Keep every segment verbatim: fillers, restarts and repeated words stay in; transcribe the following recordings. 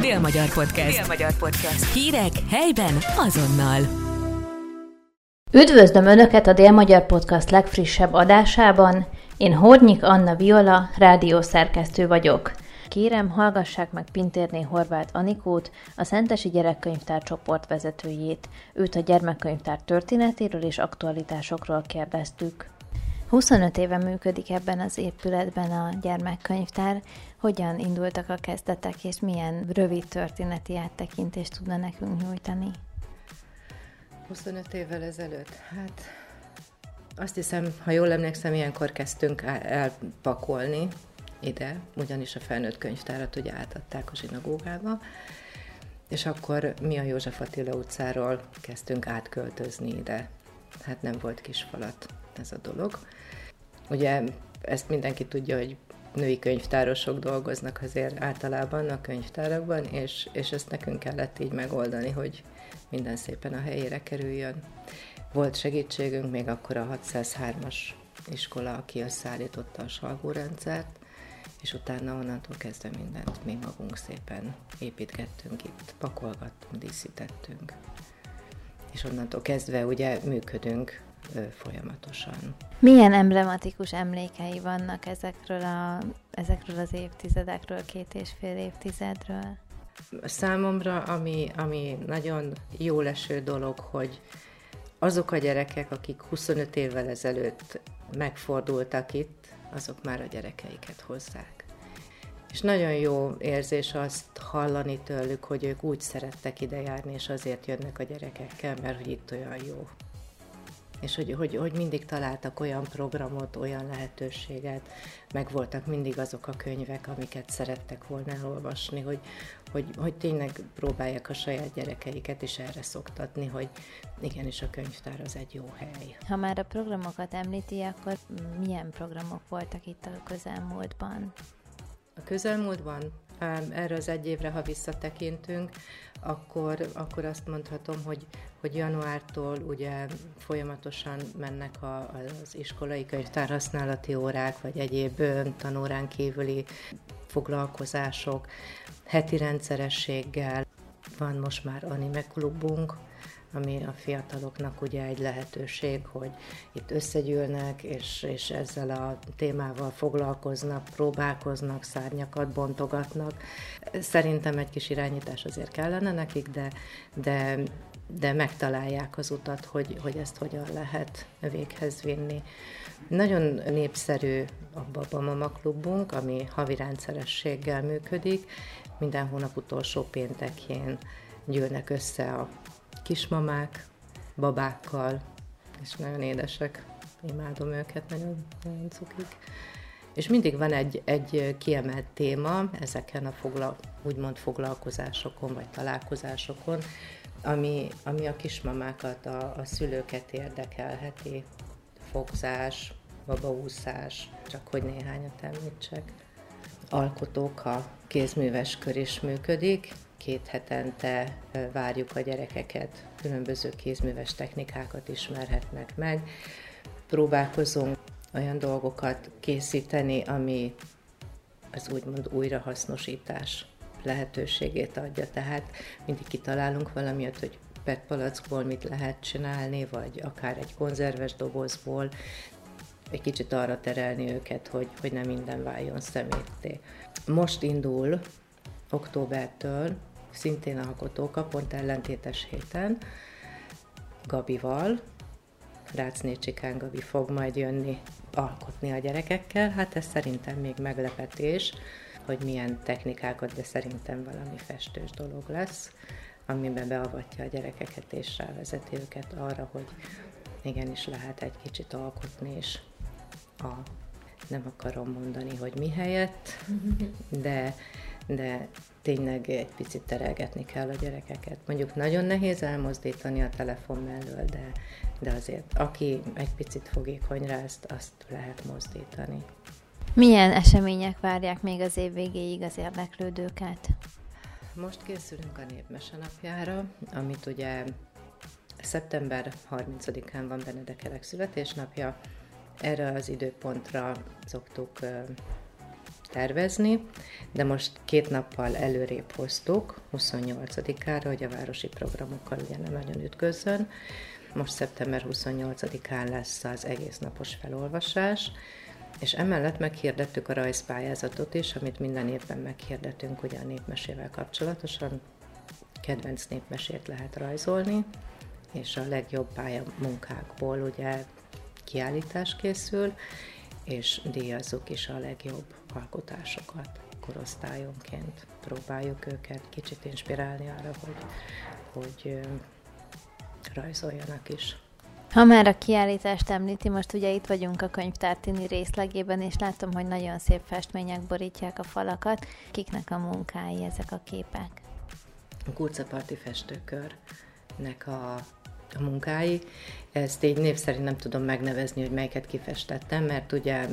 Délmagyar Podcast. Délmagyar Podcast. Hírek helyben azonnal. Üdvözlöm Önöket a Délmagyar Podcast legfrissebb adásában. Én Hornyik Anna Viola, rádiószerkesztő vagyok. Kérem, hallgassák meg Pintérné Horváth Anikót, a Szentesi Gyermekkönyvtár csoportvezetőjét. Őt a gyermekkönyvtár történetéről és aktualitásokról kérdeztük. huszonöt éve működik ebben az épületben a gyermekkönyvtár. Hogyan indultak a kezdetek, és milyen rövid történeti áttekintést tudna nekünk nyújtani? huszonöt évvel ezelőtt? Hát azt hiszem, ha jól emlékszem, ilyenkor kezdtünk elpakolni ide, ugyanis a felnőtt könyvtárat ugye átadták a zsinagógába, és akkor mi a József Attila utcáról kezdtünk átköltözni ide. Hát nem volt kisfalat ez a dolog. Ugye ezt mindenki tudja, hogy női könyvtárosok dolgoznak azért általában a könyvtárakban, és, és ezt nekünk kellett így megoldani, hogy minden szépen a helyére kerüljön. Volt segítségünk még akkor a hatszázhármas iskola, aki összeállította a salgórendszert, és utána onnantól kezdve mindent mi magunk szépen építgettünk itt, pakolgattunk, díszítettünk. És onnantól kezdve ugye működünk folyamatosan. Milyen emblematikus emlékei vannak ezekről, a, ezekről az évtizedekről, két és fél évtizedről? Számomra, ami, ami nagyon jól eső dolog, hogy azok a gyerekek, akik huszonöt évvel ezelőtt megfordultak itt, azok már a gyerekeiket hozzák. És nagyon jó érzés azt hallani tőlük, hogy ők úgy szerettek ide járni, és azért jönnek a gyerekekkel, mert hogy itt olyan jó. És hogy, hogy, hogy mindig találtak olyan programot, olyan lehetőséget, meg voltak mindig azok a könyvek, amiket szerettek volna elolvasni, hogy, hogy, hogy tényleg próbálják a saját gyerekeiket is erre szoktatni, hogy igenis a könyvtár az egy jó hely. Ha már a programokat említi, akkor milyen programok voltak itt a közelmúltban? A közelmúltban? Erre az egy évre, ha visszatekintünk, akkor, akkor azt mondhatom, hogy, hogy januártól ugye folyamatosan mennek a, az iskolai könyvtárhasználati órák, vagy egyéb tanórán kívüli foglalkozások, heti rendszerességgel. Van most már anime klubunk, ami a fiataloknak ugye egy lehetőség, hogy itt összegyűlnek, és, és ezzel a témával foglalkoznak, próbálkoznak, szárnyakat bontogatnak. Szerintem egy kis irányítás azért kellene nekik, de, de, de megtalálják az utat, hogy, hogy ezt hogyan lehet véghez vinni. Nagyon népszerű a Baba Mama klubunk, ami havi rendszerességgel működik. Minden hónap utolsó péntekjén gyűlnek össze a kismamák, babákkal, és nagyon édesek, imádom őket, nagyon, nagyon cukik. És mindig van egy, egy kiemelt téma ezeken a foglal, úgymond foglalkozásokon, vagy találkozásokon, ami, ami a kismamákat, a, a szülőket érdekelheti. Fogzás, babaúszás, csak hogy néhányat említsek. Alkotóka, kézműves kör is működik. Két hetente várjuk a gyerekeket, különböző kézműves technikákat ismerhetnek meg. Próbálkozunk olyan dolgokat készíteni, ami az úgymond újrahasznosítás lehetőségét adja. Tehát mindig kitalálunk valamiért, hogy pé é té palackból mit lehet csinálni, vagy akár egy konzerves dobozból. Egy kicsit arra terelni őket, hogy, hogy ne minden váljon szemétté. Most indul októbertől szintén alkotóka, pont ellentétes héten, Gabival. Ráczné Csikán Gabi fog majd jönni alkotni a gyerekekkel. Hát ez szerintem még meglepetés, hogy milyen technikákat, de szerintem valami festős dolog lesz, amiben beavatja a gyerekeket és rávezeti őket arra, hogy igenis lehet egy kicsit alkotni, és a, nem akarom mondani, hogy mi helyett, de de tényleg egy picit terelgetni kell a gyerekeket. Mondjuk nagyon nehéz elmozdítani a telefon mellől, de, de azért aki egy picit fogékony rá, ezt, azt lehet mozdítani. Milyen események várják még az év végéig az érdeklődőket? Most készülünk a Népmese napjára, amit ugye szeptember harmincadikán van Benedek Elek születésnapja. Erre az időpontra szoktuk tervezni, de most két nappal előrébb hoztuk, huszonnyolcadikára, hogy a városi programokkal ugye nem nagyon ütközzön. Most szeptember huszonnyolcadikán lesz az egésznapos felolvasás, és emellett meghirdettük a rajzpályázatot is, amit minden évben meghirdetünk ugye a népmesével kapcsolatosan. Kedvenc népmesét lehet rajzolni, és a legjobb pályamunkákból ugye kiállítás készül, és díjazzuk is a legjobb alkotásokat korosztályonként. Próbáljuk őket kicsit inspirálni arra, hogy, hogy rajzoljanak is. Ha már a kiállítást említi, most ugye itt vagyunk a könyvtár tini részlegében, és látom, hogy nagyon szép festmények borítják a falakat. Kiknek a munkái ezek a képek? A Kurcaparti festőkörnek a, a munkái. Ezt így név szerint nem tudom megnevezni, hogy melyiket kifestettem, mert ugye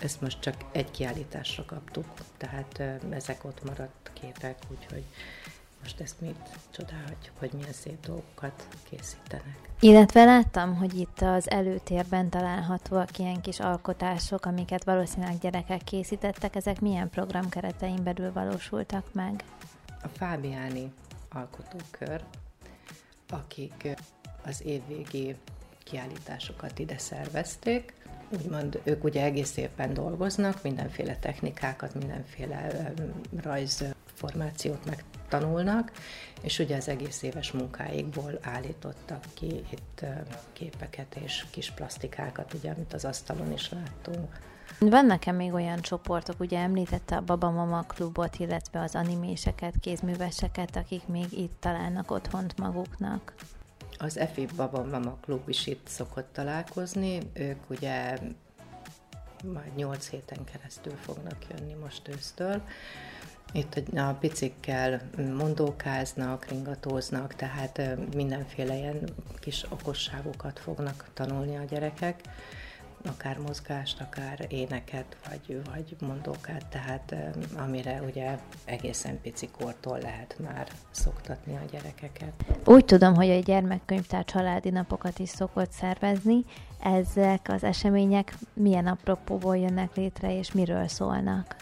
ezt most csak egy kiállításra kaptuk, tehát ezek ott maradt képek, úgyhogy most ezt mit csodálhatjuk, hogy milyen szép dolgokat készítenek. Illetve láttam, hogy itt az előtérben találhatóak ilyen kis alkotások, amiket valószínűleg gyerekek készítettek. Ezek milyen program keretein belül valósultak meg? A Fábiáni alkotókör, akik az évvégi kiállításokat ide szervezték, úgymond ők ugye egész évben dolgoznak, mindenféle technikákat, mindenféle rajzformációt megtanulnak, és ugye az egész éves munkáikból állítottak ki itt képeket és kis plastikákat, ugye, amit az asztalon is láttunk. Vannak-e még olyan csoportok, ugye említette a Baba Mama klubot, illetve az animéseket, kézműveseket, akik még itt találnak otthont maguknak? Az e ef i Baba Mama klub is itt szokott találkozni, ők ugye majd nyolc héten keresztül fognak jönni most ősztől. Itt a picikkel mondókáznak, ringatóznak, tehát mindenféle ilyen kis okosságokat fognak tanulni a gyerekek, akár mozgást, akár éneket, vagy, vagy mondókát, tehát amire ugye egészen picikortól lehet már szoktatni a gyerekeket. Úgy tudom, hogy a gyermekkönyvtár családi napokat is szokott szervezni. Ezek az események milyen apropóból jönnek létre, és miről szólnak?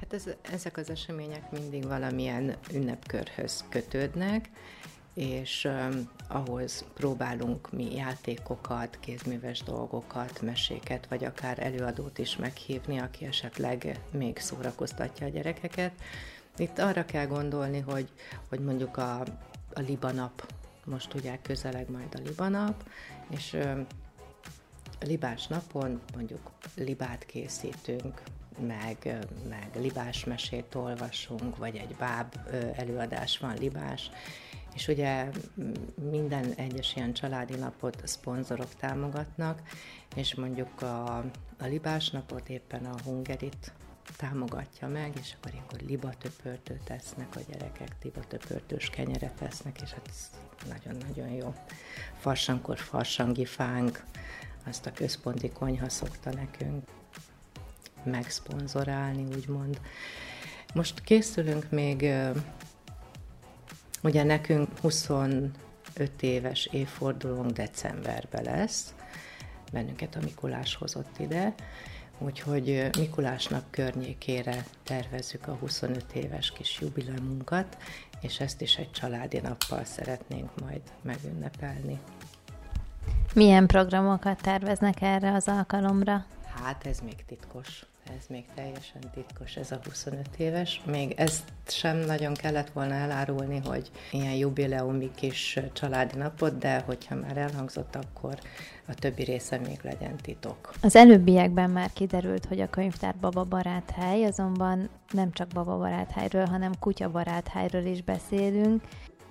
Hát ez, ezek az események mindig valamilyen ünnepkörhöz kötődnek, és um, ahhoz próbálunk mi játékokat, kézműves dolgokat, meséket, vagy akár előadót is meghívni, aki esetleg még szórakoztatja a gyerekeket. Itt arra kell gondolni, hogy, hogy mondjuk a, a libanap, most ugye közeleg majd a libanap, és um, a libás napon mondjuk libát készítünk, meg, meg libás mesét olvasunk, vagy egy báb előadás van libás, és ugye minden egyes ilyen családi napot szponzorok támogatnak, és mondjuk a, a libás napot éppen a Hungerit támogatja meg, és akkor ilyenkor libatöpörtőt esznek a gyerekek, libatöpörtős kenyeret esznek, és hát nagyon-nagyon jó. Farsankor farsangifánk, azt a központi konyha szokta nekünk megszponzorálni, úgymond. Most készülünk még... Ugye nekünk huszonöt éves évfordulónk decemberben lesz, bennünket a Mikulás hozott ide, úgyhogy Mikulásnap környékére tervezzük a huszonöt éves kis jubileumunkat, és ezt is egy családi nappal szeretnénk majd megünnepelni. Milyen programokat terveznek erre az alkalomra? Hát ez még titkos. Ez még teljesen titkos, ez a huszonöt éves. Még ezt sem nagyon kellett volna elárulni, hogy ilyen jubileumi kis családi napot, de hogyha már elhangzott, akkor a többi része még legyen titok. Az előbbiekben már kiderült, hogy a könyvtár bababarát hely, azonban nem csak bababarát helyről, hanem kutyabarát helyről is beszélünk.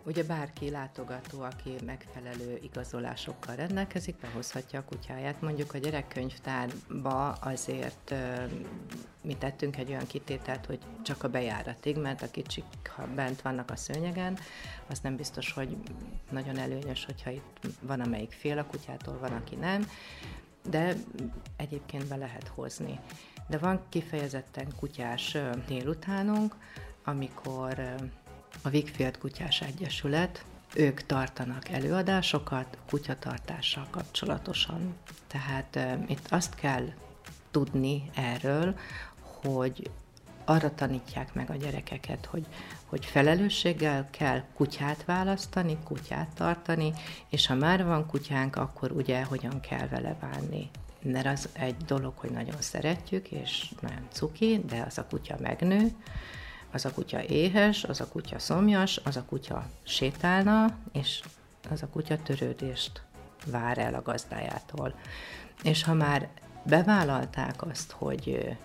Ugye bárki látogató, aki megfelelő igazolásokkal rendelkezik, behozhatja a kutyáját. Mondjuk a gyerekkönyvtárba azért mi tettünk egy olyan kitételt, hogy csak a bejáratig, mert a kicsik, ha bent vannak a szőnyegen, az nem biztos, hogy nagyon előnyös, hogyha itt van, amelyik fél a kutyától, van, aki nem, de egyébként be lehet hozni. De van kifejezetten kutyás délutánunk, amikor... A Wigfield Kutyás Egyesület, ők tartanak előadásokat kutyatartással kapcsolatosan. Tehát e, itt azt kell tudni erről, hogy arra tanítják meg a gyerekeket, hogy, hogy felelősséggel kell kutyát választani, kutyát tartani, és ha már van kutyánk, akkor ugye hogyan kell vele bánni. Mert az egy dolog, hogy nagyon szeretjük, és nagyon cuki, de az a kutya megnő, az a kutya éhes, az a kutya szomjas, az a kutya sétálna, és az a kutya törődést vár el a gazdájától. És ha már bevállalták azt, hogy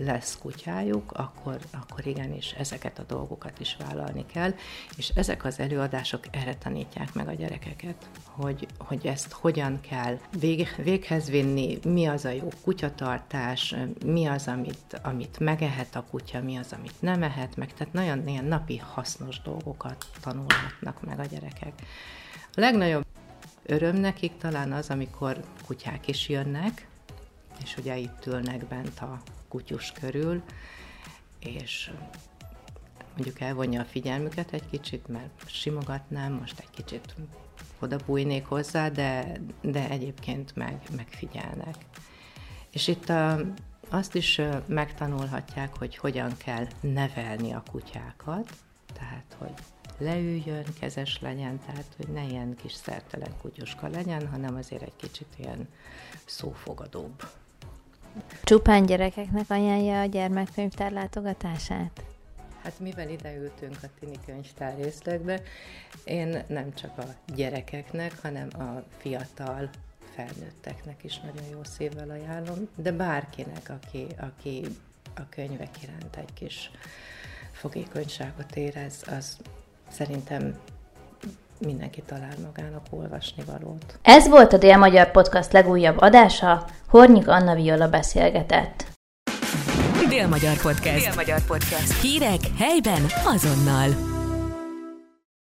lesz kutyájuk, akkor, akkor igenis ezeket a dolgokat is vállalni kell, és ezek az előadások erre tanítják meg a gyerekeket, hogy, hogy ezt hogyan kell vég, véghez vinni, mi az a jó kutyatartás, mi az, amit, amit megehet a kutya, mi az, amit nem ehet meg, tehát nagyon ilyen napi hasznos dolgokat tanulhatnak meg a gyerekek. A legnagyobb öröm nekik talán az, amikor kutyák is jönnek, és ugye itt ülnek bent a kutyus körül, és mondjuk elvonja a figyelmüket egy kicsit, mert simogatnám, most egy kicsit odabújnék hozzá, de, de egyébként meg, megfigyelnek. És itt a, azt is megtanulhatják, hogy hogyan kell nevelni a kutyákat, tehát, hogy leüljön, kezes legyen, tehát, hogy ne ilyen kis szertelen kutyuska legyen, hanem azért egy kicsit ilyen szófogadóbb. Csupán gyerekeknek ajánlja a gyermekkönyvtár látogatását? Hát mivel ideültünk a tini könyvtár részlegbe, én nem csak a gyerekeknek, hanem a fiatal felnőtteknek is nagyon jó szívvel ajánlom, de bárkinek, aki, aki a könyvek iránt egy kis fogékonyságot érez, az szerintem mindenki talál magának olvasnivalót. Ez volt a Délmagyar Podcast legújabb adása, Hornyik Anna Viola beszélgetett. Délmagyar Podcast. Délmagyar Podcast. Hírek helyben azonnal.